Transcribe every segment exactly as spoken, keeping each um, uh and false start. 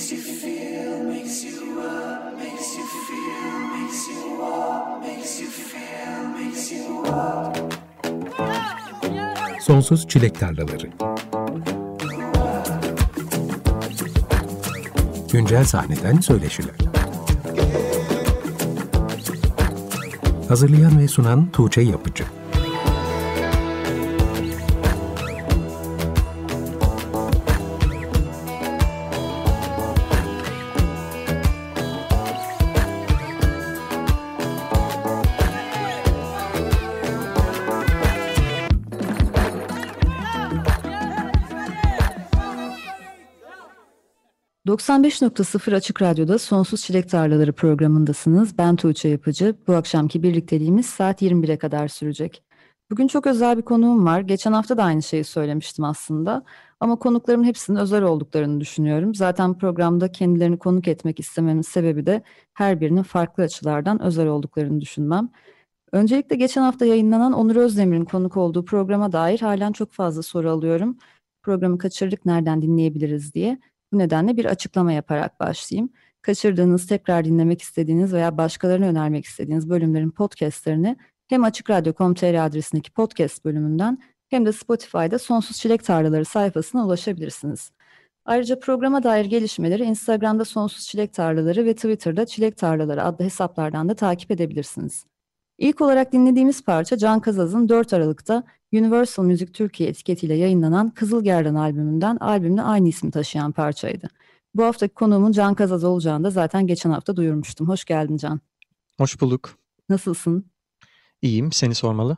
makes you feel, makes you up, makes you feel, makes you walk, makes you feel, makes you walk. Sonsuz Çilek Tarlaları. Güncel sahneden söyleşiler. Hazırlayan ve sunan Tuğçe Yapıcı. doksan beş nokta sıfır Açık Radyo'da Sonsuz Çilek Tarlaları programındasınız. Ben Tuğçe Yapıcı. Bu akşamki birlikteliğimiz saat yirmi bire kadar sürecek. Bugün çok özel bir konuğum var. Geçen hafta da aynı şeyi söylemiştim aslında. Ama konuklarımın hepsinin özel olduklarını düşünüyorum. Zaten programda kendilerini konuk etmek istememin sebebi de her birinin farklı açılardan özel olduklarını düşünmem. Öncelikle geçen hafta yayınlanan Onur Özdemir'in konuk olduğu programa dair halen çok fazla soru alıyorum. Programı kaçırdık, nereden dinleyebiliriz diye. Bu nedenle bir açıklama yaparak başlayayım. Kaçırdığınız, tekrar dinlemek istediğiniz veya başkalarına önermek istediğiniz bölümlerin podcastlerini hem Açık Radyo nokta com nokta tr adresindeki podcast bölümünden hem de Spotify'da Sonsuz Çilek Tarlaları sayfasına ulaşabilirsiniz. Ayrıca programa dair gelişmeleri Instagram'da Sonsuz Çilek Tarlaları ve Twitter'da Çilek Tarlaları adlı hesaplardan da takip edebilirsiniz. İlk olarak dinlediğimiz parça Can Kazaz'ın dört Aralık'ta Universal Music Türkiye etiketiyle yayınlanan Kızılgerdan albümünden albümle aynı ismi taşıyan parçaydı. Bu haftaki konuğumun Can Kazaz olacağını da zaten geçen hafta duyurmuştum. Hoş geldin Can. Hoş bulduk. Nasılsın? İyiyim, seni sormalı.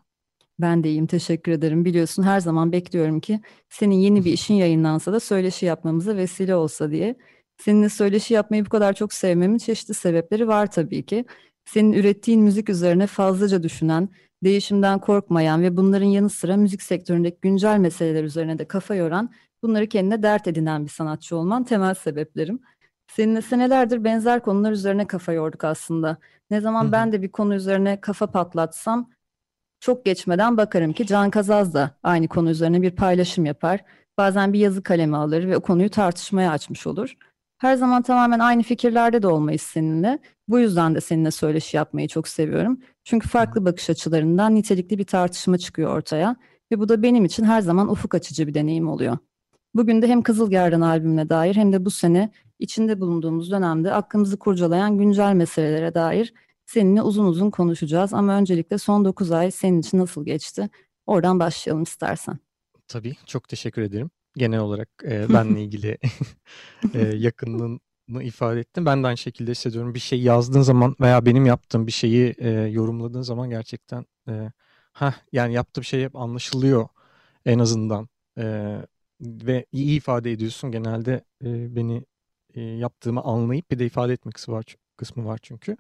Ben de iyiyim, teşekkür ederim. Biliyorsun her zaman bekliyorum ki senin yeni bir işin yayınlansa da söyleşi yapmamıza vesile olsa diye. Seninle söyleşi yapmayı bu kadar çok sevmemin çeşitli sebepleri var tabii ki. Senin ürettiğin müzik üzerine fazlaca düşünen, değişimden korkmayan ve bunların yanı sıra müzik sektöründeki güncel meseleler üzerine de kafa yoran, bunları kendine dert edinen bir sanatçı olman temel sebeplerim. Seninle senelerdir benzer konular üzerine kafa yorduk aslında. Ne zaman Hı-hı. ben de bir konu üzerine kafa patlatsam, çok geçmeden bakarım ki Can Kazaz da aynı konu üzerine bir paylaşım yapar. Bazen bir yazı kalemi alır ve o konuyu tartışmaya açmış olur. Her zaman tamamen aynı fikirlerde de olmayız seninle. Bu yüzden de seninle söyleşi yapmayı çok seviyorum. Çünkü farklı bakış açılarından nitelikli bir tartışma çıkıyor ortaya. Ve bu da benim için her zaman ufuk açıcı bir deneyim oluyor. Bugün de hem Kızılgerdan albümüne dair hem de bu sene içinde bulunduğumuz dönemde aklımızı kurcalayan güncel meselelere dair seninle uzun uzun konuşacağız. Ama öncelikle son dokuz ay senin için nasıl geçti? Oradan başlayalım istersen. Tabii, çok teşekkür ederim. Genel olarak e, benle ilgili e, yakınlığını ifade ettim. Ben de aynı şekilde hissediyorum. Bir şey yazdığın zaman veya benim yaptığım bir şeyi e, yorumladığın zaman gerçekten e, ha yani yaptığım şey hep anlaşılıyor en azından e, ve iyi ifade ediyorsun. Genelde e, beni e, yaptığımı anlayıp bir de ifade etme kısmı var, kısmı var çünkü.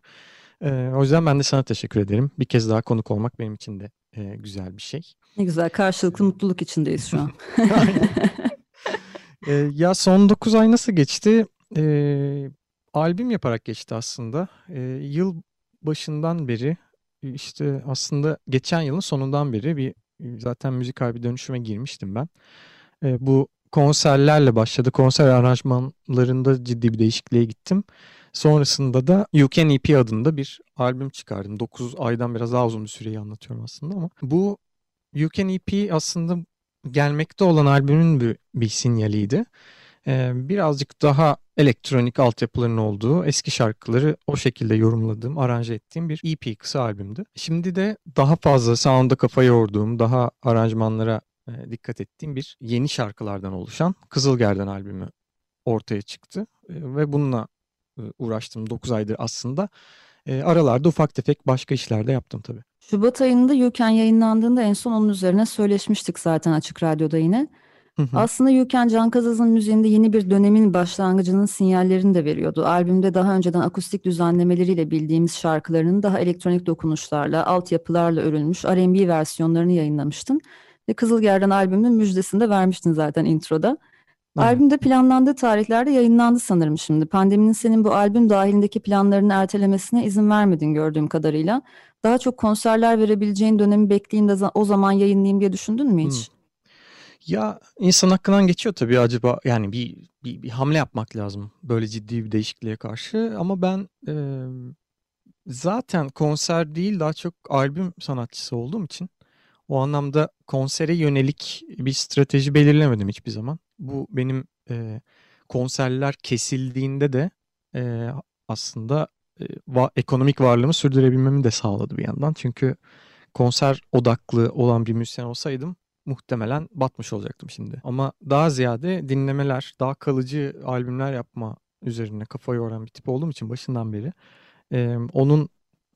E, o yüzden ben de sana teşekkür ederim. Bir kez daha konuk olmak benim için de e, güzel bir şey. Ne güzel, karşılıklı mutluluk içindeyiz şu an. E, ya son dokuz ay nasıl geçti? E, albüm yaparak geçti aslında. E, yıl başından beri işte aslında geçen yılın sonundan beri bir zaten müzik albüm dönüşüme girmiştim ben. E, bu konserlerle başladı. Konser aranjmanlarında ciddi bir değişikliğe gittim. Sonrasında da You Can E P adında bir albüm çıkardım. dokuz aydan biraz daha uzun bir süreyi anlatıyorum aslında ama bu You Can E P aslında gelmekte olan albümün bir, bir sinyaliydi. Ee, birazcık daha elektronik altyapıların olduğu, eski şarkıları o şekilde yorumladığım, aranje ettiğim bir E P, kısa albümdü. Şimdi de daha fazla sound'a kafa yorduğum, daha aranjmanlara e, dikkat ettiğim bir yeni şarkılardan oluşan Kızılgerdan albümü ortaya çıktı. E, ve bununla e, uğraştım dokuz aydır aslında. E, aralarda ufak tefek başka işler de yaptım tabii. Şubat ayında You Can yayınlandığında en son onun üzerine söyleşmiştik zaten Açık Radyo'da yine. Hı hı. Aslında You Can, Can Kazaz'ın müziğinde yeni bir dönemin başlangıcının sinyallerini de veriyordu. Albümde daha önceden akustik düzenlemeleriyle bildiğimiz şarkılarının daha elektronik dokunuşlarla, altyapılarla örülmüş R and B versiyonlarını yayınlamıştın. Ve Kızılgerdan albümünün müjdesini de vermiştin zaten introda. Hı. Albümde planlandığı tarihlerde yayınlandı sanırım şimdi. Pandeminin senin bu albüm dahilindeki planlarını ertelemesine izin vermedin gördüğüm kadarıyla. Daha çok konserler verebileceğin dönemi bekleyeyim de o zaman yayınlayayım diye düşündün mü hiç? Hmm. Ya insan hakkından geçiyor tabii, acaba yani bir, bir, bir hamle yapmak lazım böyle ciddi bir değişikliğe karşı. Ama ben e, zaten konser değil daha çok albüm sanatçısı olduğum için o anlamda konsere yönelik bir strateji belirlemedim hiçbir zaman. Bu benim e, konserler kesildiğinde de e, aslında e, va- ekonomik varlığımı sürdürebilmemi de sağladı bir yandan. Çünkü konser odaklı olan bir müzisyen olsaydım muhtemelen batmış olacaktım şimdi. Ama daha ziyade dinlemeler, daha kalıcı albümler yapma üzerine kafa yoran bir tip olduğum için başından beri e, onun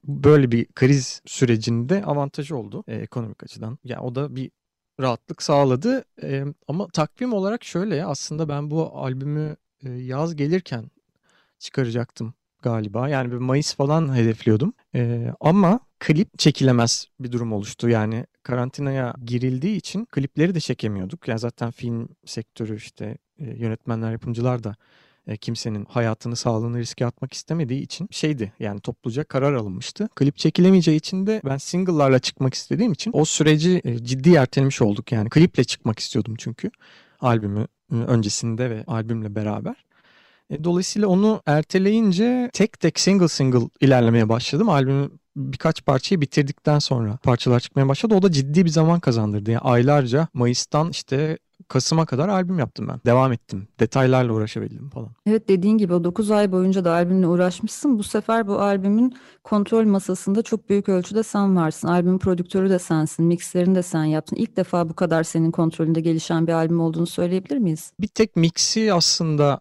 böyle bir kriz sürecinde avantajı oldu e, ekonomik açıdan. Yani o da bir rahatlık sağladı. E, ama takvim olarak şöyle, aslında ben bu albümü e, yaz gelirken çıkaracaktım galiba. Yani bir Mayıs falan hedefliyordum. E, ama klip çekilemez bir durum oluştu. Yani karantinaya girildiği için klipleri de çekemiyorduk. Yani zaten film sektörü, işte e, yönetmenler, yapımcılar da kimsenin hayatını, sağlığını riske atmak istemediği için şeydi, yani topluca karar alınmıştı. Klip çekilemeyeceği için de ben single'larla çıkmak istediğim için o süreci ciddi ertelemiş olduk. Yani kliple çıkmak istiyordum çünkü albümü öncesinde ve albümle beraber. Dolayısıyla onu erteleyince tek tek single single ilerlemeye başladım. Albümü birkaç parçayı bitirdikten sonra parçalar çıkmaya başladı. O da ciddi bir zaman kazandırdı. Yani aylarca, Mayıs'tan işte Kasım'a kadar albüm yaptım ben. Devam ettim. Detaylarla uğraşabildim falan. Evet, dediğin gibi o dokuz ay boyunca da albümle uğraşmışsın. Bu sefer bu albümün kontrol masasında çok büyük ölçüde sen varsın. Albümün prodüktörü de sensin. Mixlerini de sen yaptın. İlk defa bu kadar senin kontrolünde gelişen bir albüm olduğunu söyleyebilir miyiz? Bir tek mixi aslında...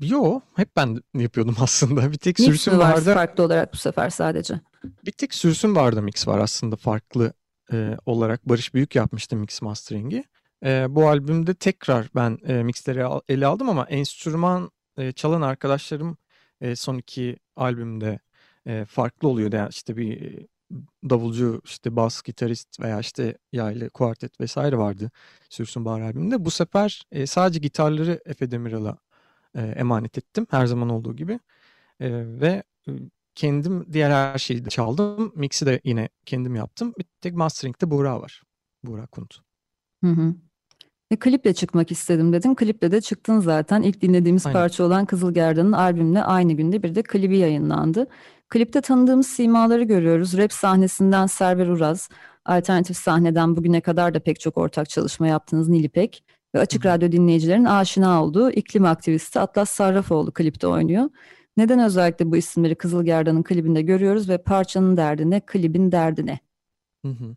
Yo, hep ben yapıyordum aslında. Bir tek mix sürüsün var vardı. Farklı olarak bu sefer sadece. Bir tek sürüsün vardı, mix var aslında farklı e, olarak. Barış Büyük yapmıştı mix mastering'i. E, bu albümde tekrar ben e, mixleri al, ele aldım ama enstrüman e, çalan arkadaşlarım e, son iki albümde e, farklı oluyordu. Yani işte bir davulcu, işte bas gitarist veya işte yaylı kuartet vesaire vardı Sürsünbahar albümünde. Bu sefer e, sadece gitarları Efe Demiral'a e, emanet ettim, her zaman olduğu gibi. E, ve kendim diğer her şeyi de çaldım. Mix'i de yine kendim yaptım. Bir tek mastering'de Burak var. Burak Kunt. Hı hı. E, kliple çıkmak istedim dedim. Kliple de çıktın zaten. İlk dinlediğimiz Aynen. parça olan Kızılgerdan'ın albümle aynı günde bir de klibi yayınlandı. Klipte tanıdığımız simaları görüyoruz. Rap sahnesinden Server Uraz, alternatif sahneden bugüne kadar da pek çok ortak çalışma yaptığınız Nilipek ve Açık hı. Radyo dinleyicilerin aşina olduğu iklim aktivisti Atlas Sarrafoğlu klipte oynuyor. Neden özellikle bu isimleri Kızılgerdan'ın klibinde görüyoruz ve parçanın derdine, klibin derdine? Hı hı.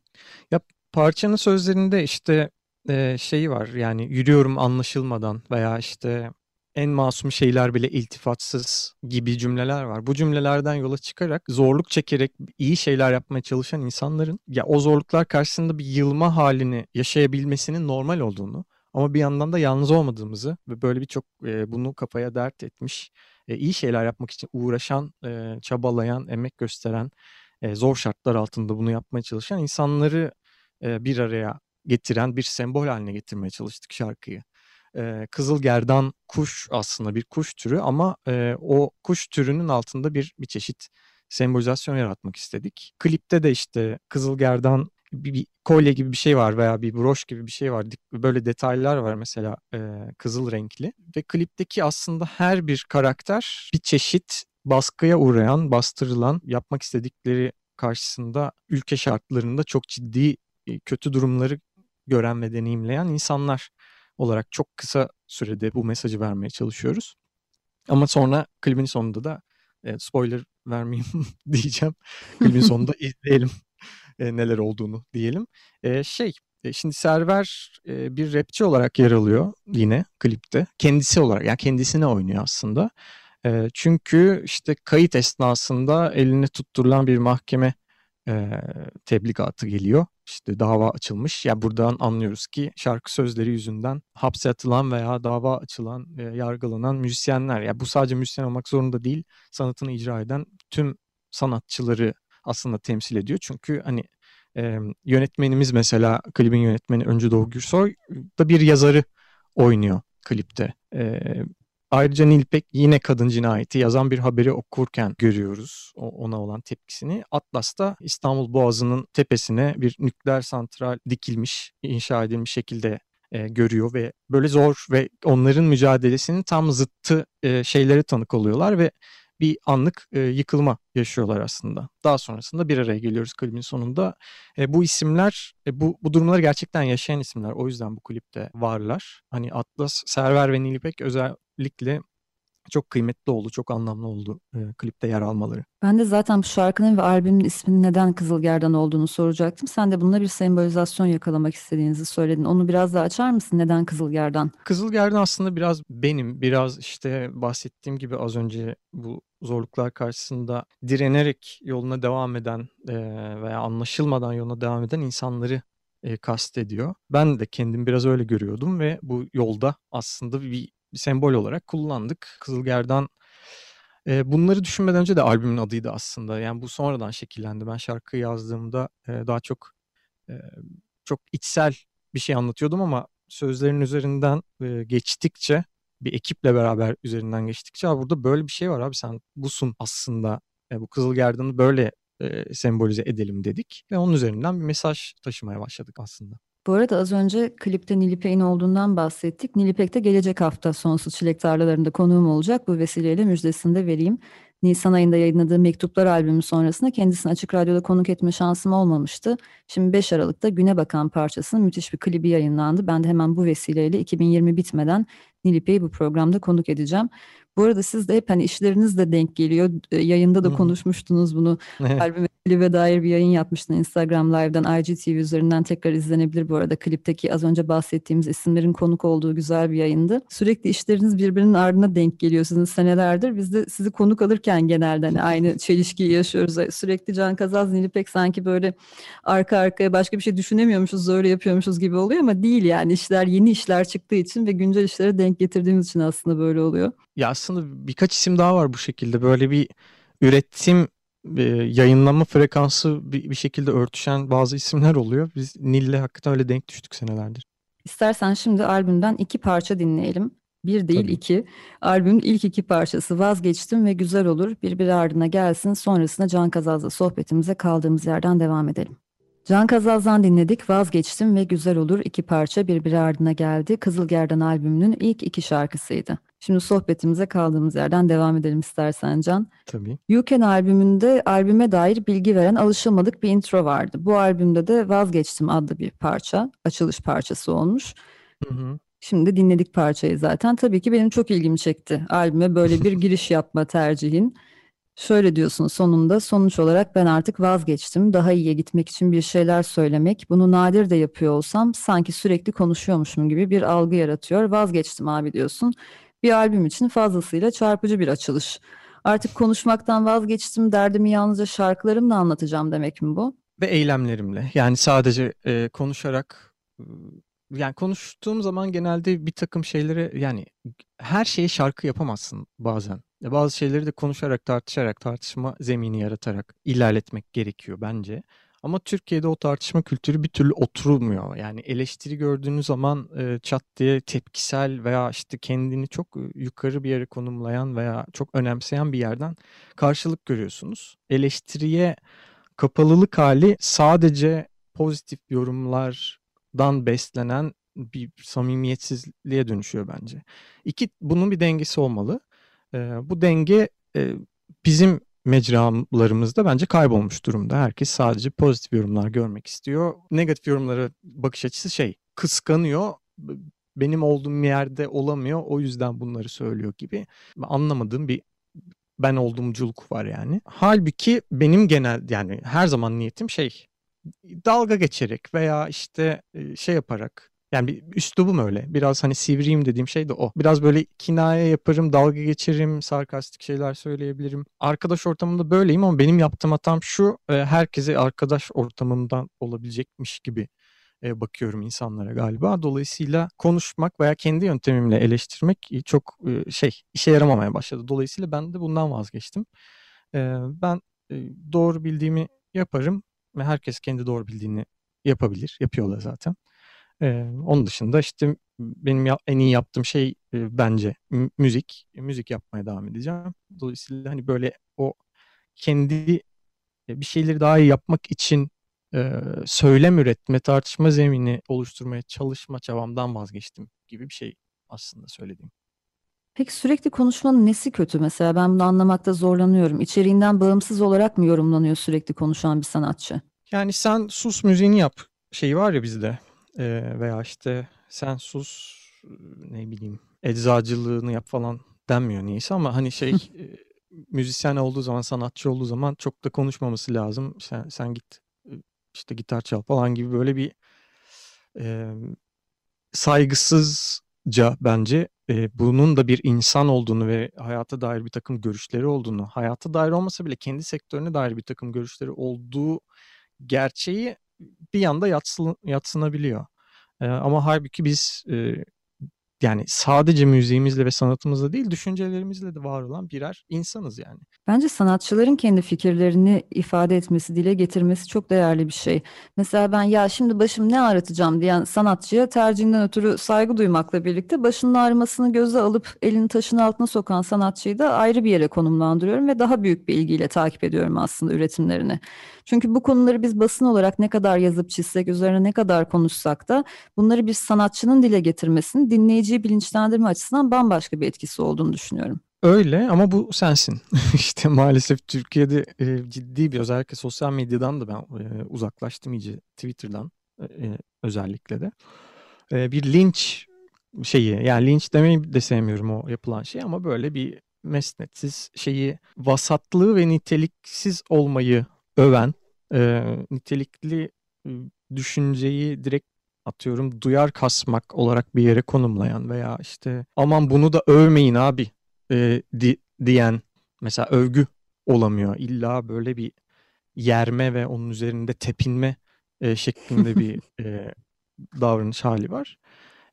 Ya parçanın sözlerinde işte şeyi var, yani yürüyorum anlaşılmadan veya işte en masum şeyler bile iltifatsız gibi cümleler var. Bu cümlelerden yola çıkarak, zorluk çekerek iyi şeyler yapmaya çalışan insanların ya o zorluklar karşısında bir yılma halini yaşayabilmesinin normal olduğunu ama bir yandan da yalnız olmadığımızı ve böyle birçok bunu kafaya dert etmiş, iyi şeyler yapmak için uğraşan, çabalayan, emek gösteren, zor şartlar altında bunu yapmaya çalışan insanları bir araya getiren bir sembol haline getirmeye çalıştık şarkıyı. Ee, Kızılgerdan kuş aslında bir kuş türü ama e, o kuş türünün altında bir bir çeşit sembolizasyon yaratmak istedik. Klipte de işte Kızılgerdan bir, bir kolye gibi bir şey var veya bir broş gibi bir şey var. Böyle detaylar var mesela, e, kızıl renkli. Ve klipteki aslında her bir karakter bir çeşit baskıya uğrayan, bastırılan, yapmak istedikleri karşısında ülke şartlarında çok ciddi e, kötü durumları gören ve deneyimleyen insanlar olarak çok kısa sürede bu mesajı vermeye çalışıyoruz. Ama sonra klibin sonunda da e, spoiler vermeyeyim diyeceğim. Klibin sonunda izleyelim e, neler olduğunu diyelim. E, şey e, şimdi Server e, bir rapçi olarak yer alıyor yine klipte. Kendisi olarak, yani kendisine oynuyor aslında. E, çünkü işte kayıt esnasında elini tutturulan bir mahkeme e, tebligatı geliyor. İşte dava açılmış. Ya yani buradan anlıyoruz ki şarkı sözleri yüzünden hapse atılan veya dava açılan, e, yargılanan müzisyenler. Ya yani bu sadece müzisyen olmak zorunda değil. Sanatını icra eden tüm sanatçıları aslında temsil ediyor. Çünkü hani e, yönetmenimiz mesela, klibin yönetmeni Öncü Doğu Gürsoy da bir yazarı oynuyor klipte. E, ayrıca Nilipek yine kadın cinayeti yazan bir haberi okurken görüyoruz ona olan tepkisini. Atlas'ta İstanbul Boğazı'nın tepesine bir nükleer santral dikilmiş, inşa edilmiş şekilde e, görüyor ve böyle zor ve onların mücadelesinin tam zıttı e, şeylere tanık oluyorlar ve bir anlık e, yıkılma yaşıyorlar aslında. Daha sonrasında bir araya geliyoruz klibin sonunda. E, bu isimler, e, bu, bu durumları gerçekten yaşayan isimler. O yüzden bu klipte varlar. Hani Atlas, Server ve Nilipek özellikle çok kıymetli oldu, çok anlamlı oldu e, klipte yer almaları. Ben de zaten bu şarkının ve albümün isminin neden Kızılgerdan olduğunu soracaktım. Sen de bununla bir sembolizasyon yakalamak istediğinizi söyledin. Onu biraz daha açar mısın? Neden Kızılgerdan? Kızılgerdan aslında biraz benim, biraz işte bahsettiğim gibi az önce bu zorluklar karşısında direnerek yoluna devam eden e, veya anlaşılmadan yoluna devam eden insanları e, kastediyor. Ben de kendimi biraz öyle görüyordum ve bu yolda aslında bir bir sembol olarak kullandık. Kızılgerdan. E, bunları düşünmeden önce de albümün adıydı aslında. Yani bu sonradan şekillendi. Ben şarkıyı yazdığımda e, daha çok e, çok içsel bir şey anlatıyordum ama sözlerin üzerinden e, geçtikçe, bir ekiple beraber üzerinden geçtikçe burada böyle bir şey var abi, sen busun aslında. E, bu Kızılgerdan'ı böyle e, sembolize edelim dedik ve onun üzerinden bir mesaj taşımaya başladık aslında. Bu arada az önce klipte Nilipek'in olduğundan bahsettik. Nilipek de gelecek hafta Sonsuz Çilek Tarlaları'nda konuğum olacak. Bu vesileyle müjdesini de vereyim. Nisan ayında yayınladığı Mektuplar albümü sonrasında kendisini Açık Radyo'da konuk etme şansım olmamıştı. Şimdi beş Aralık'ta Güne Bakan parçasının müthiş bir klibi yayınlandı. Ben de hemen bu vesileyle iki bin yirmi bitmeden Nilipek'i bu programda konuk edeceğim. Bu arada siz de hep hani işleriniz de denk geliyor. Yayında da hmm. konuşmuştunuz bunu. Albüme klibe dair bir yayın yapmıştın Instagram Live'dan, I G T V üzerinden tekrar izlenebilir bu arada. Klipteki az önce bahsettiğimiz isimlerin konuk olduğu güzel bir yayındı. Sürekli işleriniz birbirinin ardına denk geliyor sizin senelerdir. Biz de sizi konuk alırken genelde hani aynı çelişkiyi yaşıyoruz. Sürekli Can Kazaz, Nilipek sanki böyle arka arkaya başka bir şey düşünemiyormuşuz, öyle yapıyormuşuz gibi oluyor ama değil yani. İşler, yeni işler çıktığı için ve güncel işlere denk getirdiğimiz için aslında böyle oluyor. Ya aslında birkaç isim daha var bu şekilde. Böyle bir üretim, e, yayınlama frekansı bir, bir şekilde örtüşen bazı isimler oluyor. Biz Nil'le hakikaten öyle denk düştük senelerdir. İstersen şimdi albümden iki parça dinleyelim. Bir değil Tabii. iki. Albümün ilk iki parçası Vazgeçtim ve Güzel Olur. Birbiri ardına gelsin. Sonrasında Can Kazaz'la sohbetimize kaldığımız yerden devam edelim. Can Kazaz'dan dinledik. Vazgeçtim ve Güzel Olur. İki parça birbiri ardına geldi. Kızılgerdan albümünün ilk iki şarkısıydı. Şimdi sohbetimize kaldığımız yerden devam edelim istersen Can. Tabii. You Can albümünde albüme dair bilgi veren alışılmadık bir intro vardı. Bu albümde de Vazgeçtim adlı bir parça, açılış parçası olmuş. Hı hı. Şimdi dinledik parçayı zaten. Tabii ki benim çok ilgimi çekti albüme böyle bir giriş yapma tercihin. Şöyle diyorsun sonunda, sonuç olarak ben artık vazgeçtim. Daha iyiye gitmek için bir şeyler söylemek, bunu nadir de yapıyor olsam sanki sürekli konuşuyormuşum gibi bir algı yaratıyor. Vazgeçtim abi diyorsun. Bir albüm için fazlasıyla çarpıcı bir açılış. Artık konuşmaktan vazgeçtim, derdimi yalnızca şarkılarımla anlatacağım demek mi bu? Ve eylemlerimle. Yani sadece e, konuşarak, yani konuştuğum zaman genelde bir takım şeylere, yani her şeye şarkı yapamazsın bazen. Bazı şeyleri de konuşarak, tartışarak, tartışma zemini yaratarak ilerletmek gerekiyor bence. Ama Türkiye'de o tartışma kültürü bir türlü oturmuyor. Yani eleştiri gördüğünüz zaman e, çat diye tepkisel veya işte kendini çok yukarı bir yere konumlayan veya çok önemseyen bir yerden karşılık görüyorsunuz. Eleştiriye kapalılık hali sadece pozitif yorumlardan beslenen bir samimiyetsizliğe dönüşüyor bence. İki, bunun bir dengesi olmalı. E, bu denge e, bizim mecralarımızda bence kaybolmuş durumda. Herkes sadece pozitif yorumlar görmek istiyor. Negatif yorumlara bakış açısı şey, kıskanıyor. Benim olduğum yerde olamıyor. O yüzden bunları söylüyor gibi. Anlamadığım bir ben olduğumculuk var yani. Halbuki benim genel, yani her zaman niyetim şey, dalga geçerek veya işte şey yaparak, yani bir üslubum öyle. Biraz hani sivriyim dediğim şey de o. Biraz böyle kinaye yaparım, dalga geçerim, sarkastik şeyler söyleyebilirim. Arkadaş ortamında böyleyim ama benim yaptığım hatam şu, herkese arkadaş ortamından olabilecekmiş gibi bakıyorum insanlara galiba. Dolayısıyla konuşmak veya kendi yöntemimle eleştirmek çok şey, işe yaramamaya başladı. Dolayısıyla ben de bundan vazgeçtim. Ben doğru bildiğimi yaparım ve herkes kendi doğru bildiğini yapabilir. Yapıyorlar zaten. Ee, onun dışında işte benim ya- en iyi yaptığım şey e, bence m- müzik. E, müzik yapmaya devam edeceğim. Dolayısıyla hani böyle o kendi e, bir şeyleri daha iyi yapmak için e, söylem üretme, tartışma zemini oluşturmaya çalışma çabamdan vazgeçtim gibi bir şey aslında söylediğim. Peki sürekli konuşmanın nesi kötü mesela? Ben bunu anlamakta zorlanıyorum. İçeriğinden bağımsız olarak mı yorumlanıyor sürekli konuşan bir sanatçı? Yani sen sus müziğini yap şeyi var ya bizde. E, veya işte sen sus ne bileyim eczacılığını yap falan denmiyor neyse ama hani şey müzisyen olduğu zaman, sanatçı olduğu zaman çok da konuşmaması lazım. Sen, sen git işte gitar çal falan gibi böyle bir e, saygısızca bence e, bunun da bir insan olduğunu ve hayata dair bir takım görüşleri olduğunu, hayata dair olmasa bile kendi sektörüne dair bir takım görüşleri olduğu gerçeği bir yanda yatsın, yatsınabiliyor. E, ama halbuki biz e, yani sadece müziğimizle ve sanatımızla değil, düşüncelerimizle de var olan birer insanız yani. Bence sanatçıların kendi fikirlerini ifade etmesi, dile getirmesi çok değerli bir şey. Mesela ben ya şimdi başım ne ağrıtacağım diyen sanatçıya tercihinden ötürü saygı duymakla birlikte başının ağrımasını göze alıp elini taşın altına sokan sanatçıyı da ayrı bir yere konumlandırıyorum ve daha büyük bir ilgiyle takip ediyorum aslında üretimlerini. Çünkü bu konuları biz basın olarak ne kadar yazıp çizsek, üzerine ne kadar konuşsak da bunları bir sanatçının dile getirmesini dinleyici bilinçlendirme açısından bambaşka bir etkisi olduğunu düşünüyorum. Öyle ama bu sensin. İşte maalesef Türkiye'de e, ciddi bir, özellikle sosyal medyadan da ben e, uzaklaştım iyice, Twitter'dan e, özellikle de. E, bir linç şeyi, yani linç demeyi de sevmiyorum o yapılan şey ama böyle bir mesnetsiz şeyi, vasatlığı ve niteliksiz olmayı öven, e, nitelikli e, düşünceyi direkt atıyorum duyar kasmak olarak bir yere konumlayan veya işte aman bunu da övmeyin abi e, di, diyen mesela övgü olamıyor. İlla böyle bir yerme ve onun üzerinde tepinme e, şeklinde bir e, davranış hali var.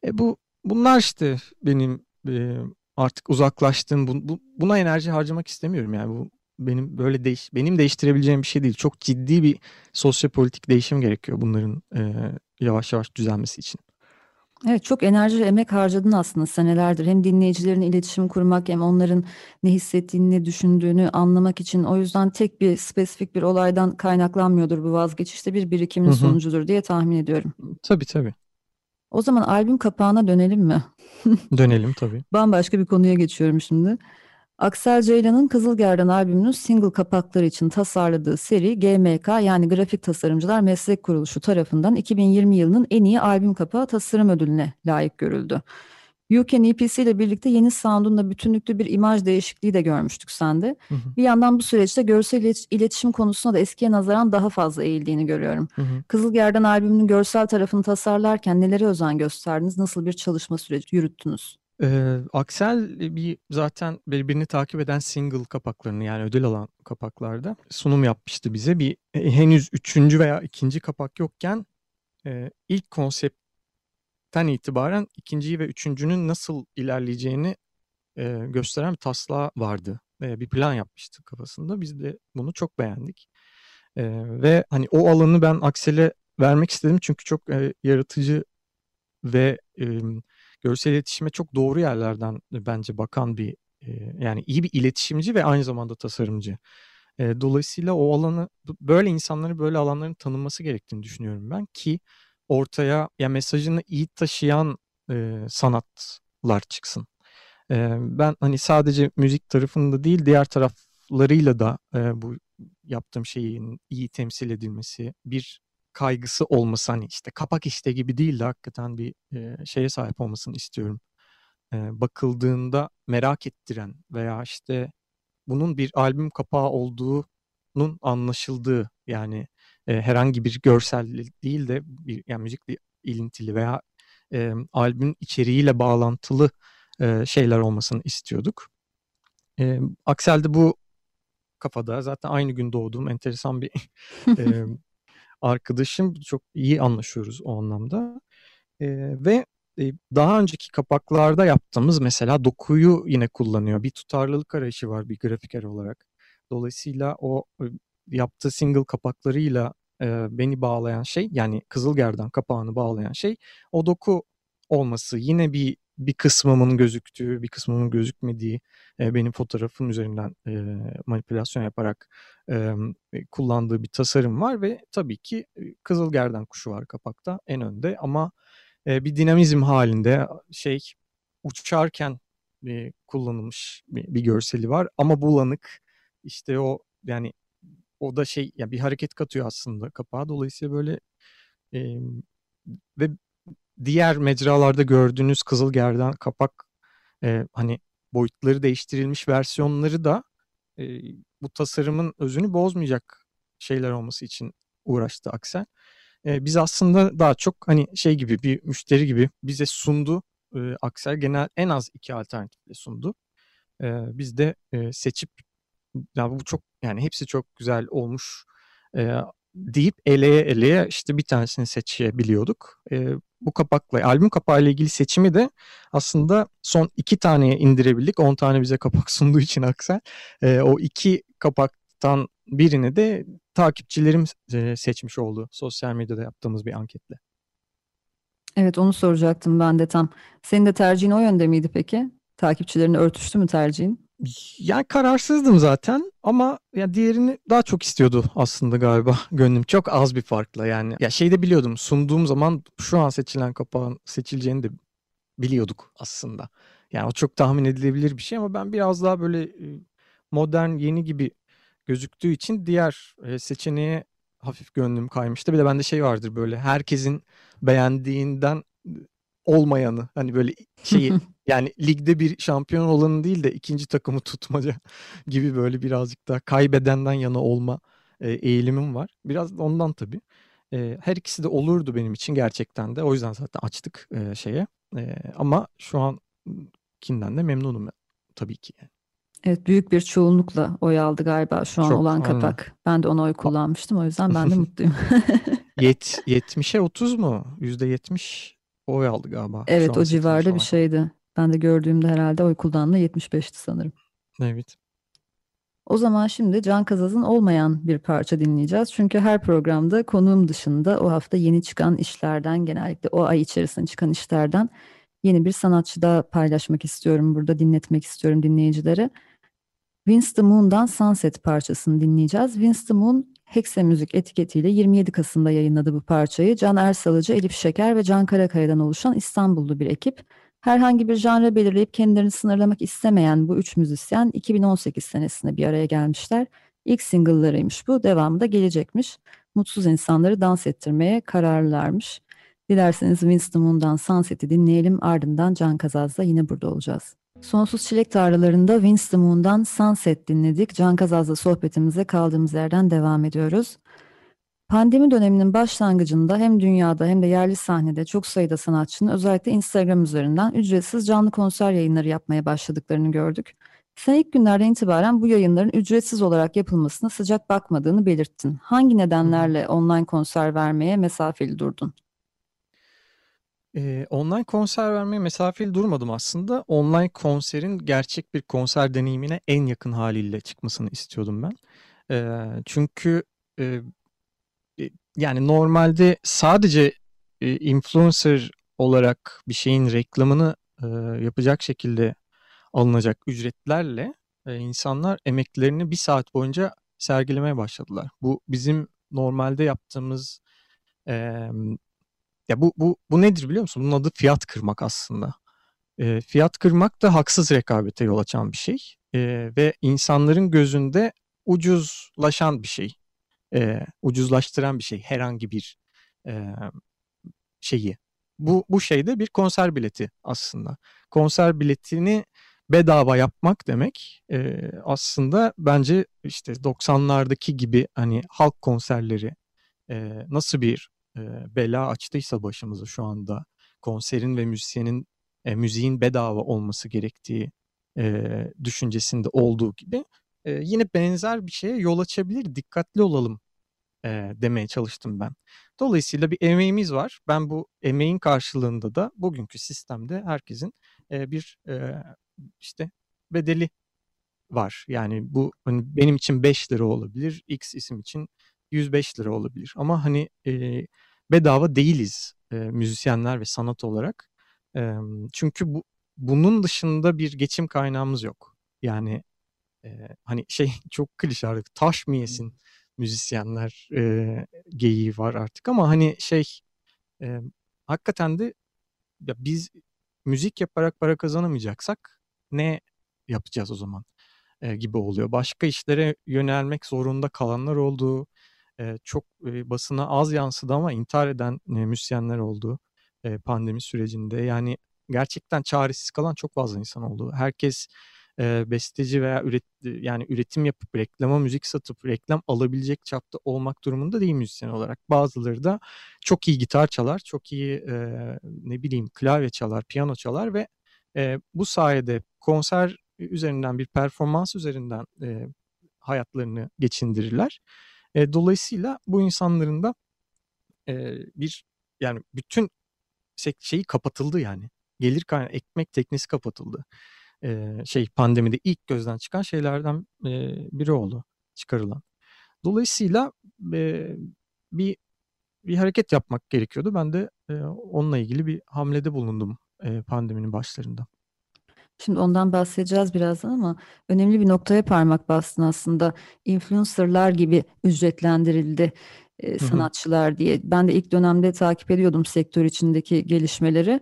E, bu bunlar işte benim e, artık uzaklaştığım, bu, bu, buna enerji harcamak istemiyorum yani bu. Benim böyle değiş, benim değiştirebileceğim bir şey değil. Çok ciddi bir sosyopolitik değişim gerekiyor bunların e, yavaş yavaş düzelmesi için. Evet, çok enerji ve emek harcadın aslında senelerdir. Hem dinleyicilerine iletişim kurmak hem onların ne hissettiğini, ne düşündüğünü anlamak için. O yüzden tek bir spesifik bir olaydan kaynaklanmıyordur bu vazgeçiş, de bir birikimin Hı-hı. sonucudur diye tahmin ediyorum. Tabii tabii. O zaman albüm kapağına dönelim mi? Dönelim tabii. Bambaşka bir konuya geçiyorum şimdi. Aksel Ceylan'ın Kızılgerdan albümünün single kapakları için tasarladığı seri G M K yani Grafik Tasarımcılar Meslek Kuruluşu tarafından iki bin yirmi yılının en iyi albüm kapağı tasarım ödülüne layık görüldü. You Can E P'si ile birlikte yeni sound'unla bütünlüklü bir imaj değişikliği de görmüştük sende. Hı hı. Bir yandan bu süreçte görsel iletişim konusuna da eskiye nazaran daha fazla eğildiğini görüyorum. Hı hı. Kızılgerdan albümünün görsel tarafını tasarlarken nelere özen gösterdiniz, nasıl bir çalışma süreci yürüttünüz? Ee, Aksel bir zaten birbirini takip eden single kapaklarını, yani ödül alan kapaklarda sunum yapmıştı bize. Bir e, henüz üçüncü veya ikinci kapak yokken e, ilk konseptten itibaren ikinciyi ve üçüncünün nasıl ilerleyeceğini e, gösteren bir taslağı vardı. E, bir plan yapmıştık kafasında. Biz de bunu çok beğendik. E, ve hani o alanı ben Aksel'e vermek istedim çünkü çok e, yaratıcı ve e, görsel iletişime çok doğru yerlerden bence bakan bir, yani iyi bir iletişimci ve aynı zamanda tasarımcı. Dolayısıyla o alanı, böyle insanları, böyle alanların tanınması gerektiğini düşünüyorum ben ki ortaya ya mesajını iyi taşıyan sanatlar çıksın. Ben hani sadece müzik tarafında değil, diğer taraflarıyla da bu yaptığım şeyin iyi temsil edilmesi, bir kaygısı olması, hani işte kapak işte gibi değil de hakikaten bir e, şeye sahip olmasını istiyorum. E, bakıldığında merak ettiren veya işte bunun bir albüm kapağı olduğunun anlaşıldığı, yani e, herhangi bir görsel değil de bir, yani müzikle ilintili veya e, albümün içeriğiyle bağlantılı e, şeyler olmasını istiyorduk. E, Aksel'de bu kafada, zaten aynı gün doğduğum enteresan bir e, arkadaşım, çok iyi anlaşıyoruz o anlamda ee, ve e, daha önceki kapaklarda yaptığımız mesela dokuyu yine kullanıyor. Bir tutarlılık arayışı var bir grafiker olarak. Dolayısıyla o yaptığı single kapaklarıyla e, beni bağlayan şey, yani Kızılgerdan kapağını bağlayan şey o doku olması. Yine bir bir kısmımın gözüktüğü, bir kısmımın gözükmediği, e, benim fotoğrafım üzerinden e, manipülasyon yaparak e, kullandığı bir tasarım var ve tabii ki Kızılgerdan kuşu var kapakta en önde, ama e, bir dinamizm halinde şey uçarken e, kullanılmış bir, bir görseli var ama bulanık, işte o yani o da şey, yani bir hareket katıyor aslında kapağa, dolayısıyla böyle e, ve diğer mecralarda gördüğünüz Kızılgerdan kapak e, hani boyutları değiştirilmiş versiyonları da e, bu tasarımın özünü bozmayacak şeyler olması için uğraştı Aksel. E, biz aslında daha çok hani şey gibi, bir müşteri gibi bize sundu e, Aksel, genel en az iki alternatifle sundu. E, biz de e, seçip ya bu çok, yani hepsi çok güzel olmuş e, deyip eleye eleye işte bir tanesini seçebiliyorduk. E, bu kapakla, albüm kapağı ile ilgili seçimi de aslında son iki taneye indirebildik. On tane bize kapak sunduğu için Aksel. E, o iki kapaktan birini de takipçilerim e, seçmiş oldu. Sosyal medyada yaptığımız bir anketle. Evet, onu soracaktım ben de tam. Senin de tercihin o yönde miydi peki? Takipçilerini örtüştü mü tercihin? Yani kararsızdım zaten ama ya diğerini daha çok istiyordu aslında galiba gönlüm, çok az bir farkla yani. Ya şeyde biliyordum, sunduğum zaman şu an seçilen kapağın seçileceğini de biliyorduk aslında. Yani o çok tahmin edilebilir bir şey ama ben biraz daha böyle modern, yeni gibi gözüktüğü için diğer seçeneğe hafif gönlüm kaymıştı. Bir de bende şey vardır, böyle herkesin beğendiğinden olmayanı, hani böyle şeyi yani ligde bir şampiyon olanı değil de ikinci takımı tutmaca gibi, böyle birazcık daha kaybedenden yana olma eğilimim var. Biraz ondan tabii. Her ikisi de olurdu benim için gerçekten de. O yüzden zaten açtık şeye. Ama şu ankinden de memnunum tabii ki. Evet, büyük bir çoğunlukla oy aldı galiba şu an çok, olan kapak. Aynen. Ben de ona oy kullanmıştım, o yüzden ben de mutluyum. Yet, yetmişe otuz mu? yüzde yetmiş oy aldı galiba. Evet, o civarda falan bir şeydi. Ben de gördüğümde herhalde oy kullanımı yetmiş beşti sanırım. Evet. O zaman şimdi Can Kazaz'ın olmayan bir parça dinleyeceğiz. Çünkü her programda konuğum dışında o hafta yeni çıkan işlerden, genellikle o ay içerisinde çıkan işlerden yeni bir sanatçı da paylaşmak istiyorum. Burada dinletmek istiyorum dinleyicilere. Vince the Moon'dan Sunset parçasını dinleyeceğiz. Vince the Moon, Hexe Müzik etiketiyle yirmi yedi Kasım'da yayınladı bu parçayı. Can Ersalıcı, Elif Şeker ve Can Karakaya'dan oluşan İstanbullu bir ekip. Herhangi bir janra belirleyip kendilerini sınırlamak istemeyen bu üç müzisyen iki bin on sekiz senesinde bir araya gelmişler. İlk single'larıymış bu, devamı da gelecekmiş. Mutsuz insanları dans ettirmeye kararlılarmış. Dilerseniz Vince the Moon'dan Sunset'i dinleyelim, ardından Can Kazaz'da yine burada olacağız. Sonsuz Çilek Tarlaları'nda Vince the Moon'dan Sunset dinledik. Can Kazaz'la sohbetimize kaldığımız yerden devam ediyoruz. Pandemi döneminin başlangıcında hem dünyada hem de yerli sahnede çok sayıda sanatçının özellikle Instagram üzerinden ücretsiz canlı konser yayınları yapmaya başladıklarını gördük. Sen ilk günlerden itibaren bu yayınların ücretsiz olarak yapılmasına sıcak bakmadığını belirttin. Hangi nedenlerle online konser vermeye mesafeli durdun? Online konser vermeye mesafeli durmadım aslında. Online konserin gerçek bir konser deneyimine en yakın haliyle çıkmasını istiyordum ben. Çünkü yani normalde sadece influencer olarak bir şeyin reklamını yapacak şekilde alınacak ücretlerle insanlar emeklerini bir saat boyunca sergilemeye başladılar. Bu bizim normalde yaptığımız... Ya bu bu bu nedir biliyor musun? Bunun adı fiyat kırmak aslında. E, fiyat kırmak da haksız rekabete yol açan bir şey. E, ve insanların gözünde ucuzlaşan bir şey. E, ucuzlaştıran bir şey. Herhangi bir e, şeyi. Bu, bu şey de bir konser bileti aslında. Konser biletini bedava yapmak demek. E, aslında bence işte doksanlardaki gibi hani halk konserleri e, nasıl bir bela açtıysa başımıza şu anda, konserin ve müzisyenin e, müziğin bedava olması gerektiği e, düşüncesinde olduğu gibi e, yine benzer bir şeye yol açabilir, dikkatli olalım e, demeye çalıştım ben. Dolayısıyla bir emeğimiz var. Ben bu emeğin karşılığında da bugünkü sistemde herkesin e, bir e, işte bedeli var. Yani bu hani benim için beş lira olabilir, X isim için yüz beş lira olabilir. Ama hani e, bedava değiliz e, müzisyenler ve sanat olarak. E, çünkü bu, bunun dışında bir geçim kaynağımız yok. Yani e, hani şey çok klişe artık, taş mı yesin müzisyenler e, geyiği var artık, ama hani şey e, hakikaten de ya biz müzik yaparak para kazanamayacaksak ne yapacağız o zaman e, gibi oluyor. Başka işlere yönelmek zorunda kalanlar oldu. E, çok e, basına az yansıdı ama intihar eden e, müzisyenler oldu e, pandemi sürecinde. Yani gerçekten çaresiz kalan çok fazla insan oldu. Herkes e, besteci veya üret, yani üretim yapıp reklama müzik satıp reklam alabilecek çapta olmak durumunda değil müzisyen olarak. Bazıları da çok iyi gitar çalar, çok iyi e, ne bileyim klavye çalar, piyano çalar ve e, bu sayede konser üzerinden, bir performans üzerinden e, hayatlarını geçindirirler. E, dolayısıyla bu insanların da e, bir yani bütün şeyi kapatıldı yani. Gelir kaynağı, ekmek teknesi kapatıldı. Ee, şey pandemide ilk gözden çıkan şeylerden e, biri oldu, çıkarılan. Dolayısıyla e, bir bir hareket yapmak gerekiyordu. Ben de e, onunla ilgili bir hamlede bulundum e, pandeminin başlarında. Şimdi ondan bahsedeceğiz birazdan ama önemli bir noktaya parmak bastın aslında. Influencerlar gibi ücretlendirildi e, sanatçılar, hı hı, diye. Ben de ilk dönemde takip ediyordum sektör içindeki gelişmeleri.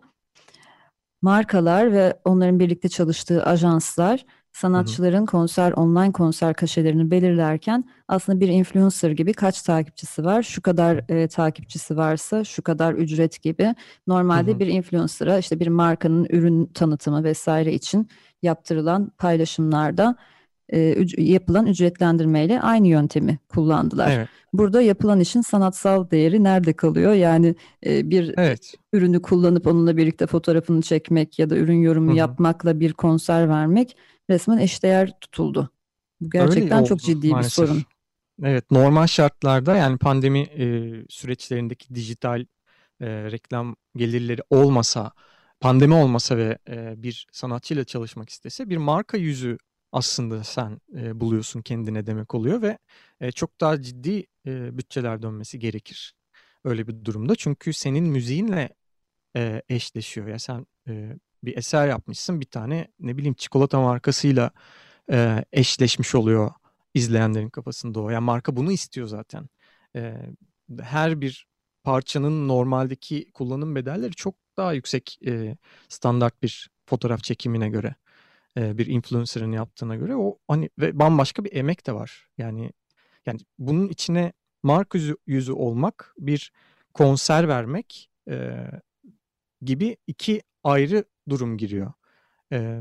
Markalar ve onların birlikte çalıştığı ajanslar sanatçıların, hı hı, konser, online konser kaşelerini belirlerken aslında bir influencer gibi kaç takipçisi var, şu kadar e, takipçisi varsa şu kadar ücret gibi. Normalde, hı hı, bir influencer'a işte bir markanın ürün tanıtımı vesaire için yaptırılan paylaşımlarda e, üc- yapılan ücretlendirmeyle aynı yöntemi kullandılar. Evet. Burada yapılan işin sanatsal değeri nerede kalıyor? Yani e, bir evet. ürünü kullanıp onunla birlikte fotoğrafını çekmek ya da ürün yorumu, hı hı, yapmakla bir konser vermek resmen eşdeğer tutuldu. Bu gerçekten oldu, çok ciddi maalesef bir sorun. Evet, normal şartlarda yani pandemi e, süreçlerindeki dijital e, reklam gelirleri olmasa, pandemi olmasa ve e, bir sanatçıyla çalışmak istese bir marka yüzü aslında sen e, buluyorsun kendine demek oluyor ve e, çok daha ciddi e, bütçeler dönmesi gerekir öyle bir durumda. Çünkü senin müziğinle e, eşleşiyor. Ya sen e, bir eser yapmışsın, bir tane ne bileyim çikolata markasıyla e, eşleşmiş oluyor izleyenlerin kafasında o. Yani marka bunu istiyor zaten. E, her bir parçanın normaldeki kullanım bedelleri çok daha yüksek e, standart bir fotoğraf çekimine göre. Bir influencer'ın yaptığına göre o hani ve bambaşka bir emek de var. Yani yani bunun içine marka yüzü, yüzü olmak, bir konser vermek e, gibi iki ayrı durum giriyor. E,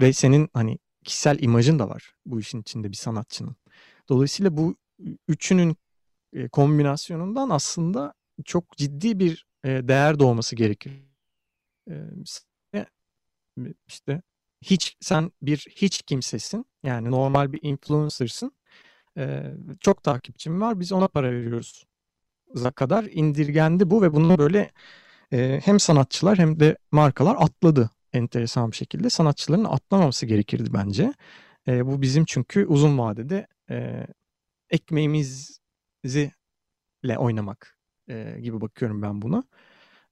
ve senin hani kişisel imajın da var bu işin içinde bir sanatçının. Dolayısıyla bu üçünün e, kombinasyonundan aslında çok ciddi bir e, değer doğması gerekir. E, işte Hiç sen bir hiç kimsesin, yani normal bir influencer'sın, ee, çok takipçim var, biz ona para veriyoruz kadar indirgendi bu ve bunu böyle e, hem sanatçılar hem de markalar atladı enteresan bir şekilde. Sanatçıların atlamaması gerekirdi bence. E, bu bizim çünkü uzun vadede e, ekmeğimizle oynamak e, gibi bakıyorum ben buna.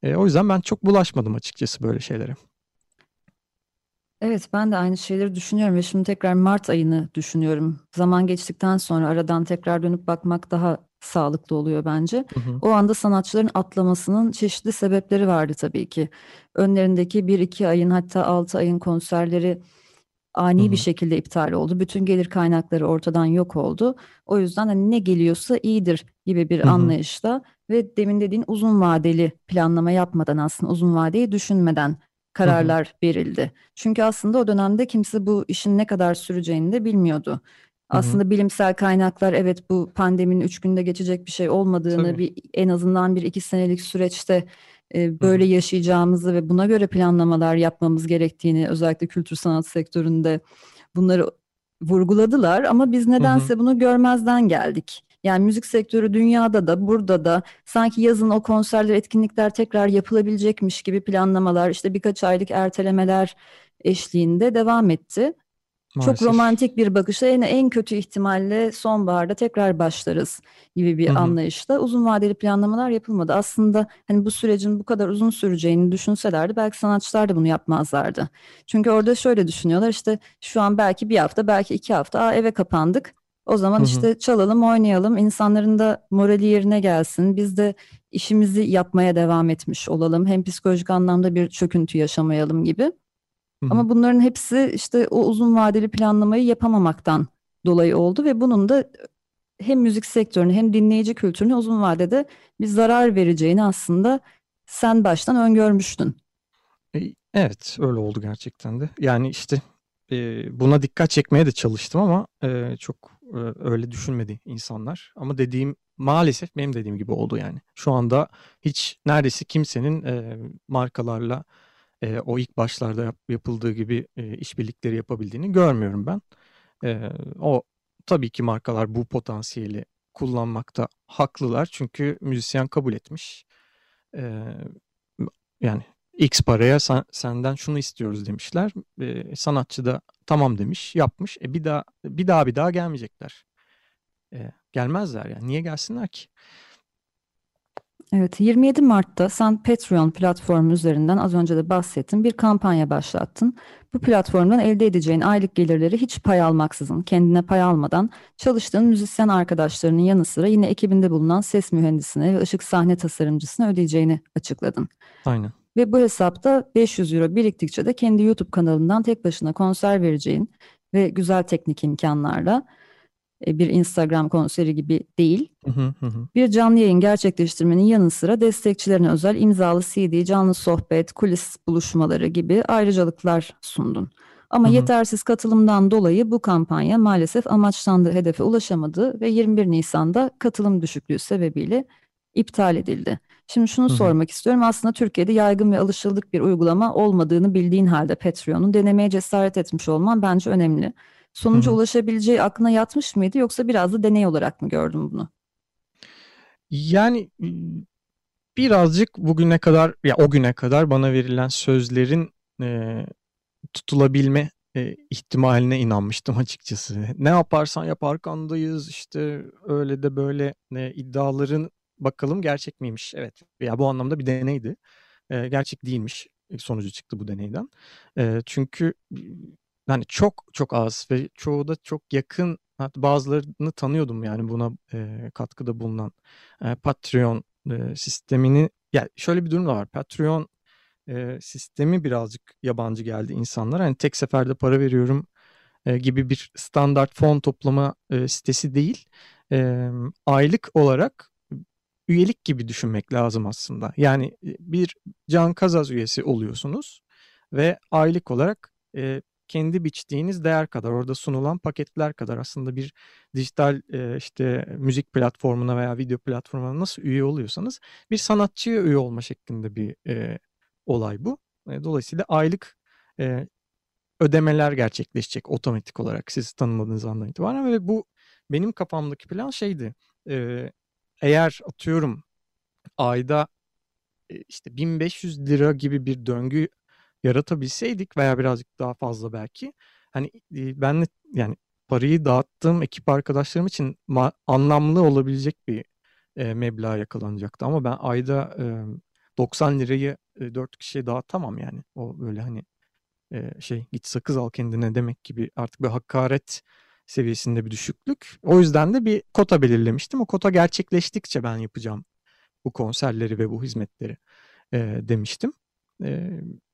E, o yüzden ben çok bulaşmadım açıkçası böyle şeylere. Evet, ben de aynı şeyleri düşünüyorum ve şimdi tekrar Mart ayını düşünüyorum. Zaman geçtikten sonra aradan tekrar dönüp bakmak daha sağlıklı oluyor bence. Hı hı. O anda sanatçıların atlamasının çeşitli sebepleri vardı tabii ki. Önlerindeki bir iki ayın, hatta altı ayın konserleri ani, hı hı, bir şekilde iptal oldu. Bütün gelir kaynakları ortadan yok oldu. O yüzden hani ne geliyorsa iyidir gibi bir, hı hı, anlayışla ve demin dediğin uzun vadeli planlama yapmadan, aslında uzun vadeyi düşünmeden kararlar, hı hı, verildi. Çünkü aslında o dönemde kimse bu işin ne kadar süreceğini de bilmiyordu. Hı hı. Aslında bilimsel kaynaklar, evet, bu pandeminin üç günde geçecek bir şey olmadığını, tabii, bir en azından bir iki senelik süreçte e, böyle, hı hı, yaşayacağımızı ve buna göre planlamalar yapmamız gerektiğini, özellikle kültür sanat sektöründe bunları vurguladılar ama biz nedense, hı hı, bunu görmezden geldik. Yani müzik sektörü dünyada da burada da sanki yazın o konserler, etkinlikler tekrar yapılabilecekmiş gibi planlamalar, işte birkaç aylık ertelemeler eşliğinde devam etti. Maalesef. Çok romantik bir bakışla en, en kötü ihtimalle sonbaharda tekrar başlarız gibi bir Hı-hı. anlayışla uzun vadeli planlamalar yapılmadı. Aslında hani bu sürecin bu kadar uzun süreceğini düşünselerdi belki sanatçılar da bunu yapmazlardı. Çünkü orada şöyle düşünüyorlar, işte şu an belki bir hafta, belki iki hafta Aa, eve kapandık. O zaman Hı-hı. işte çalalım, oynayalım, insanların da morali yerine gelsin. Biz de işimizi yapmaya devam etmiş olalım. Hem psikolojik anlamda bir çöküntü yaşamayalım gibi. Ama bunların hepsi işte o uzun vadeli planlamayı yapamamaktan dolayı oldu ve bunun da hem müzik sektörünü hem dinleyici kültürünü uzun vadede bir zarar vereceğini aslında sen baştan öngörmüştün. Evet, öyle oldu gerçekten de. Yani işte buna dikkat çekmeye de çalıştım ama çok öyle düşünmedi insanlar. Ama dediğim, maalesef benim dediğim gibi oldu yani. Şu anda hiç neredeyse kimsenin markalarla E, o ilk başlarda yap, yapıldığı gibi e, işbirlikleri yapabildiğini görmüyorum ben. E, o tabii ki markalar bu potansiyeli kullanmakta haklılar çünkü müzisyen kabul etmiş. E, yani X paraya sen, senden şunu istiyoruz demişler. E, sanatçı da tamam demiş, yapmış. E, bir daha bir daha bir daha gelmeyecekler. E, gelmezler yani. Niye gelsinler ki? Evet, yirmi yedi Mart'ta sen Patreon platformu üzerinden az önce de bahsettin, bir kampanya başlattın. Bu platformdan elde edeceğin aylık gelirleri hiç pay almaksızın, kendine pay almadan çalıştığın müzisyen arkadaşlarının yanı sıra yine ekibinde bulunan ses mühendisine ve ışık sahne tasarımcısına ödeyeceğini açıkladın. Aynen. Ve bu hesapta beş yüz euro biriktikçe de kendi YouTube kanalından tek başına konser vereceğin ve güzel teknik imkanlarla, bir Instagram konseri gibi değil, hı hı hı. bir canlı yayın gerçekleştirmenin yanı sıra destekçilerine özel imzalı C D, canlı sohbet, kulis buluşmaları gibi ayrıcalıklar sundun. Ama hı hı. yetersiz katılımdan dolayı bu kampanya maalesef amaçlandığı hedefe ulaşamadı ve yirmi bir Nisan'da katılım düşüklüğü sebebiyle iptal edildi. Şimdi şunu hı hı. sormak istiyorum. Aslında Türkiye'de yaygın ve alışıldık bir uygulama olmadığını bildiğin halde Patreon'un denemeye cesaret etmiş olman bence önemli. Sonuca Hı-hı. ulaşabileceği aklına yatmış mıydı yoksa biraz da deney olarak mı gördün bunu? Yani birazcık bugüne kadar, ya o güne kadar bana verilen sözlerin e, tutulabilme e, ihtimaline inanmıştım açıkçası. Ne yaparsan yap arkandayız, işte öyle de böyle e, iddiaların bakalım gerçek miymiş? Evet, ya bu anlamda bir deneydi. E, gerçek değilmiş sonucu çıktı bu deneyden. E, çünkü yani çok çok az ve çoğu da çok yakın, hatta bazılarını tanıyordum yani buna e, katkıda bulunan e, Patreon e, sistemini, yani şöyle bir durum da var, Patreon e, sistemi birazcık yabancı geldi insanlara. Yani tek seferde para veriyorum e, gibi bir standart fon toplama e, sitesi değil, e, aylık olarak üyelik gibi düşünmek lazım aslında. Yani bir Can Kazaz üyesi oluyorsunuz ve aylık olarak e, kendi biçtiğiniz değer kadar, orada sunulan paketler kadar aslında bir dijital e, işte müzik platformuna veya video platformuna nasıl üye oluyorsanız bir sanatçıya üye olma şeklinde bir e, olay bu. E, dolayısıyla aylık e, ödemeler gerçekleşecek otomatik olarak siz tanımladığınız andan itibaren ve bu benim kafamdaki plan şeydi. E, eğer atıyorum ayda e, işte bin beş yüz lira gibi bir döngü yaratabilseydik veya birazcık daha fazla belki, hani ben de yani parayı dağıttığım ekip arkadaşlarım için ma- anlamlı olabilecek bir e, meblağ yakalanacaktı ama ben ayda e, doksan lirayı e, dört kişiye dağıtamam yani. O böyle hani e, şey, git sakız al kendine demek gibi artık bir hakaret seviyesinde bir düşüklük. O yüzden de bir kota belirlemiştim. O kota gerçekleştikçe ben yapacağım bu konserleri ve bu hizmetleri e, demiştim.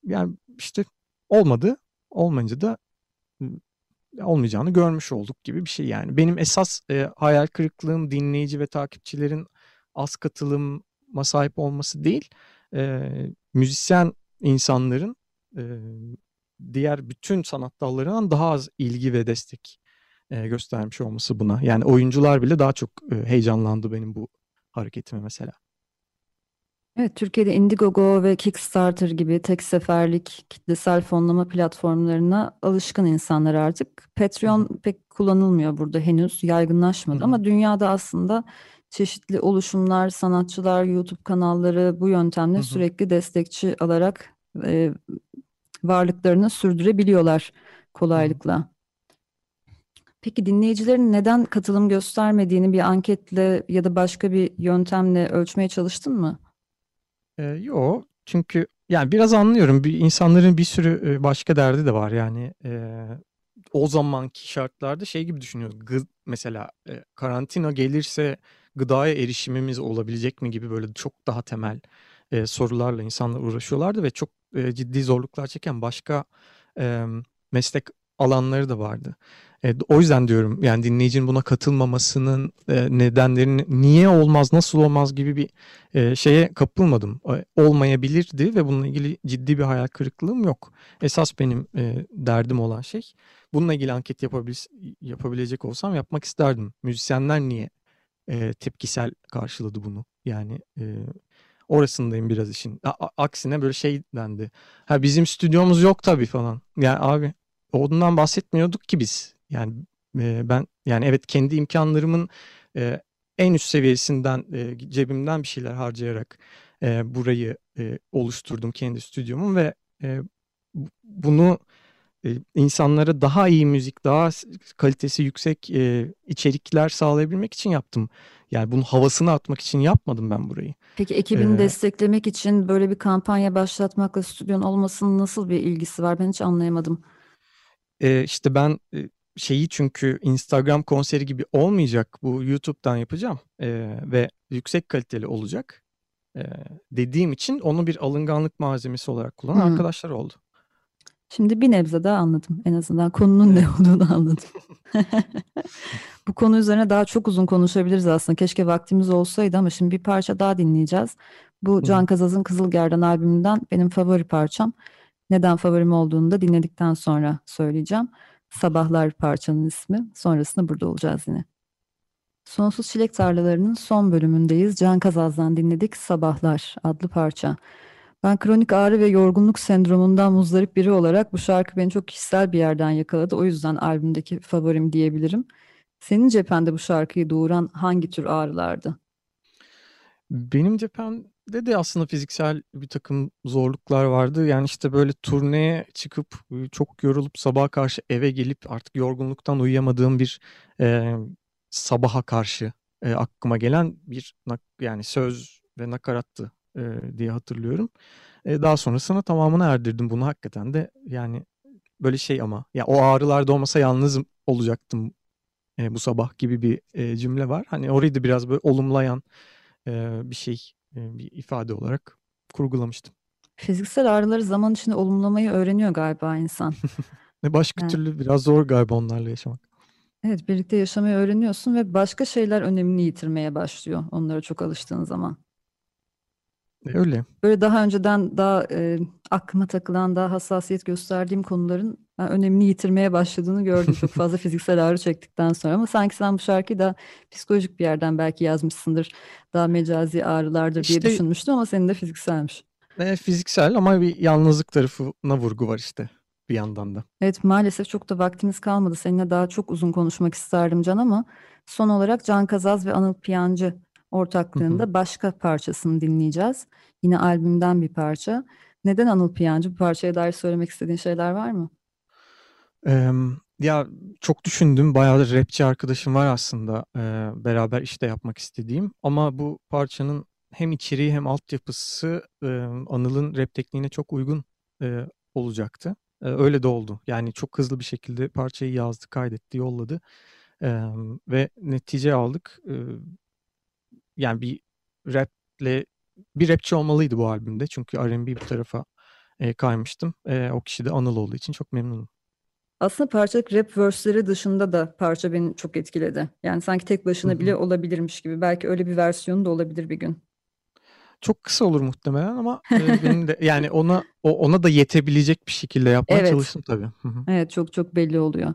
Yani işte olmadı, olmayınca da olmayacağını görmüş olduk gibi bir şey yani. Benim esas e, hayal kırıklığım dinleyici ve takipçilerin az katılıma sahip olması değil, e, müzisyen insanların e, diğer bütün sanat dallarından daha az ilgi ve destek e, göstermiş olması buna. Yani oyuncular bile daha çok e, heyecanlandı benim bu hareketime mesela. Evet, Türkiye'de Indiegogo ve Kickstarter gibi tek seferlik kitlesel fonlama platformlarına alışkın insanlar artık. Patreon Hı-hı. pek kullanılmıyor burada, henüz yaygınlaşmadı Hı-hı. ama dünyada aslında çeşitli oluşumlar, sanatçılar, YouTube kanalları bu yöntemle Hı-hı. sürekli destekçi alarak e, varlıklarını sürdürebiliyorlar kolaylıkla. Hı-hı. Peki dinleyicilerin neden katılım göstermediğini bir anketle ya da başka bir yöntemle ölçmeye çalıştın mı? Ee, yo, çünkü yani biraz anlıyorum. Bir, insanların bir sürü başka derdi de var yani. E, o zamanki şartlarda şey gibi düşünüyoruz. Gı, mesela e, karantina gelirse gıdaya erişimimiz olabilecek mi gibi böyle çok daha temel e, sorularla insanlar uğraşıyorlardı ve çok e, ciddi zorluklar çeken başka e, meslek alanları da vardı. E, o yüzden diyorum yani dinleyicinin buna katılmamasının e, nedenlerini, niye olmaz, nasıl olmaz gibi bir e, şeye kapılmadım. E, olmayabilirdi ve bununla ilgili ciddi bir hayal kırıklığım yok. Esas benim e, derdim olan şey, bununla ilgili anket yapabil- yapabilecek olsam yapmak isterdim. Müzisyenler niye e, tepkisel karşıladı bunu? Yani e, orasındayım biraz işin. A- aksine böyle şey dendi. Ha, bizim stüdyomuz yok tabii falan. Yani abi, ondan bahsetmiyorduk ki biz. Yani e, ben yani evet kendi imkanlarımın e, en üst seviyesinden e, cebimden bir şeyler harcayarak e, burayı e, oluşturdum, kendi stüdyomu ve e, bunu e, insanlara daha iyi müzik, daha kalitesi yüksek e, içerikler sağlayabilmek için yaptım. Yani bunun havasını atmak için yapmadım ben burayı. Peki ekibini ee, desteklemek için böyle bir kampanya başlatmakla stüdyon olmasının nasıl bir ilgisi var? Ben hiç anlayamadım. E, işte ben e, şeyi çünkü Instagram konseri gibi olmayacak, bu YouTube'dan yapacağım e, ve yüksek kaliteli olacak e, dediğim için onu bir alınganlık malzemesi olarak kullanan hmm. arkadaşlar oldu. Şimdi bir nebze daha anladım, en azından konunun ne olduğunu anladım. Bu konu üzerine daha çok uzun konuşabiliriz aslında, keşke vaktimiz olsaydı, ama şimdi bir parça daha dinleyeceğiz. Bu Can Kazaz'ın Kızılgerdan albümünden benim favori parçam. Neden favorim olduğunu da dinledikten sonra söyleyeceğim. Sabahlar parçanın ismi. Sonrasında burada olacağız yine. Sonsuz Çilek Tarlaları'nın son bölümündeyiz. Can Kazaz'dan dinledik Sabahlar adlı parça. Ben kronik ağrı ve yorgunluk sendromundan muzdarip biri olarak bu şarkı beni çok kişisel bir yerden yakaladı. O yüzden albümdeki favorim diyebilirim. Senin cephende bu şarkıyı doğuran hangi tür ağrılardı? Benim cephemde de aslında fiziksel bir takım zorluklar vardı. Yani işte böyle turneye çıkıp çok yorulup sabaha karşı eve gelip artık yorgunluktan uyuyamadığım bir e, sabaha karşı e, aklıma gelen bir yani söz ve nakarattı e, diye hatırlıyorum. E, daha sonrasında tamamına erdirdim bunu hakikaten de. Yani böyle şey ama ya o ağrılarda olmasa yalnız olacaktım e, bu sabah gibi bir e, cümle var. Hani orayı da biraz böyle olumlayan bir şey, bir ifade olarak kurgulamıştım. Fiziksel ağrıları zaman içinde olumlamayı öğreniyor galiba insan. Başka yani. Türlü biraz zor galiba onlarla yaşamak. Evet, birlikte yaşamayı öğreniyorsun ve başka şeyler önemini yitirmeye başlıyor onlara çok alıştığın zaman. Öyle. Böyle daha önceden daha e, aklıma takılan, daha hassasiyet gösterdiğim konuların yani önemini yitirmeye başladığını gördüm çok fazla fiziksel ağrı çektikten sonra, ama sanki sen bu şarkıyı da psikolojik bir yerden belki yazmışsındır, daha mecazi ağrılardır işte, diye düşünmüştüm ama senin de fizikselmiş. E, fiziksel ama bir yalnızlık tarafına vurgu var işte bir yandan da. Evet, maalesef çok da vaktimiz kalmadı, seninle daha çok uzun konuşmak isterdim Can, ama son olarak Can Kazaz ve Anıl Piyancı ortaklığında hı hı. başka parçasını dinleyeceğiz. Yine albümden bir parça. Neden Anıl Piyancı? Bu parçaya dair söylemek istediğin şeyler var mı? Ee, ya çok düşündüm. Bayağı rapçi arkadaşım var aslında. Ee, beraber işte yapmak istediğim. Ama bu parçanın hem içeriği hem altyapısı e, Anıl'ın rap tekniğine çok uygun e, olacaktı. E, öyle de oldu. Yani çok hızlı bir şekilde parçayı yazdı, kaydetti, yolladı. E, ve netice aldık. E, Yani bir raple bir rapçi olmalıydı bu albümde. Çünkü R and B bir tarafa e, kaymıştım. E, o kişi de Anıl olduğu için çok memnunum. Aslında parçalık rap verse'leri dışında da parça beni çok etkiledi. Yani sanki tek başına Hı-hı. bile olabilirmiş gibi. Belki öyle bir versiyonu da olabilir bir gün. Çok kısa olur muhtemelen ama e, benim de yani ona ona da yetebilecek bir şekilde yapmaya evet. çalıştım tabii. Hı-hı. Evet, çok çok belli oluyor.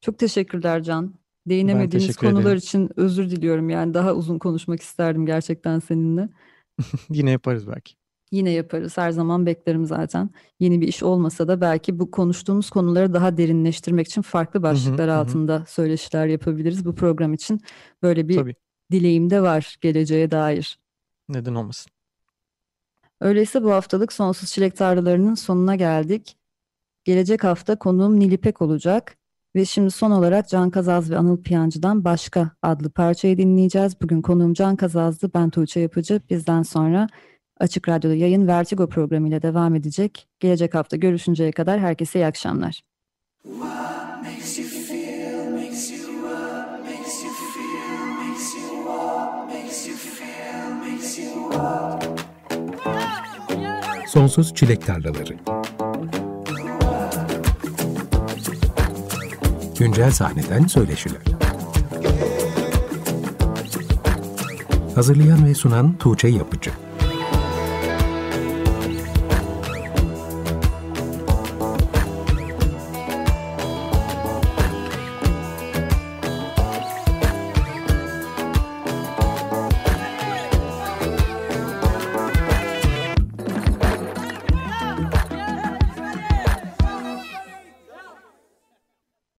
Çok teşekkürler Can. Değinemediğimiz konular ederim. için özür diliyorum. Yani daha uzun konuşmak isterdim gerçekten seninle. Yine yaparız belki. Yine yaparız. Her zaman beklerim zaten. Yeni bir iş olmasa da belki bu konuştuğumuz konuları daha derinleştirmek için farklı başlıklar hı-hı, altında hı-hı. söyleşiler yapabiliriz. Bu program için böyle bir Tabii. dileğim de var geleceğe dair. Neden olmasın? Öyleyse bu haftalık Sonsuz Çilek Tarlaları'nın sonuna geldik. Gelecek hafta konuğum Nilipek olacak. Ve şimdi son olarak Can Kazaz ve Anıl Piyancı'dan Başka adlı parçayı dinleyeceğiz. Bugün konuğum Can Kazaz'dı, ben Tuğçe Yapıcı. Bizden sonra Açık Radyo'da yayın Vertigo programıyla devam edecek. Gelecek hafta görüşünceye kadar herkese iyi akşamlar. Sonsuz Çilek Tarlaları. Güncel sahneden söyleşiler. Hazırlayan ve sunan Tuğçe Yapıcı.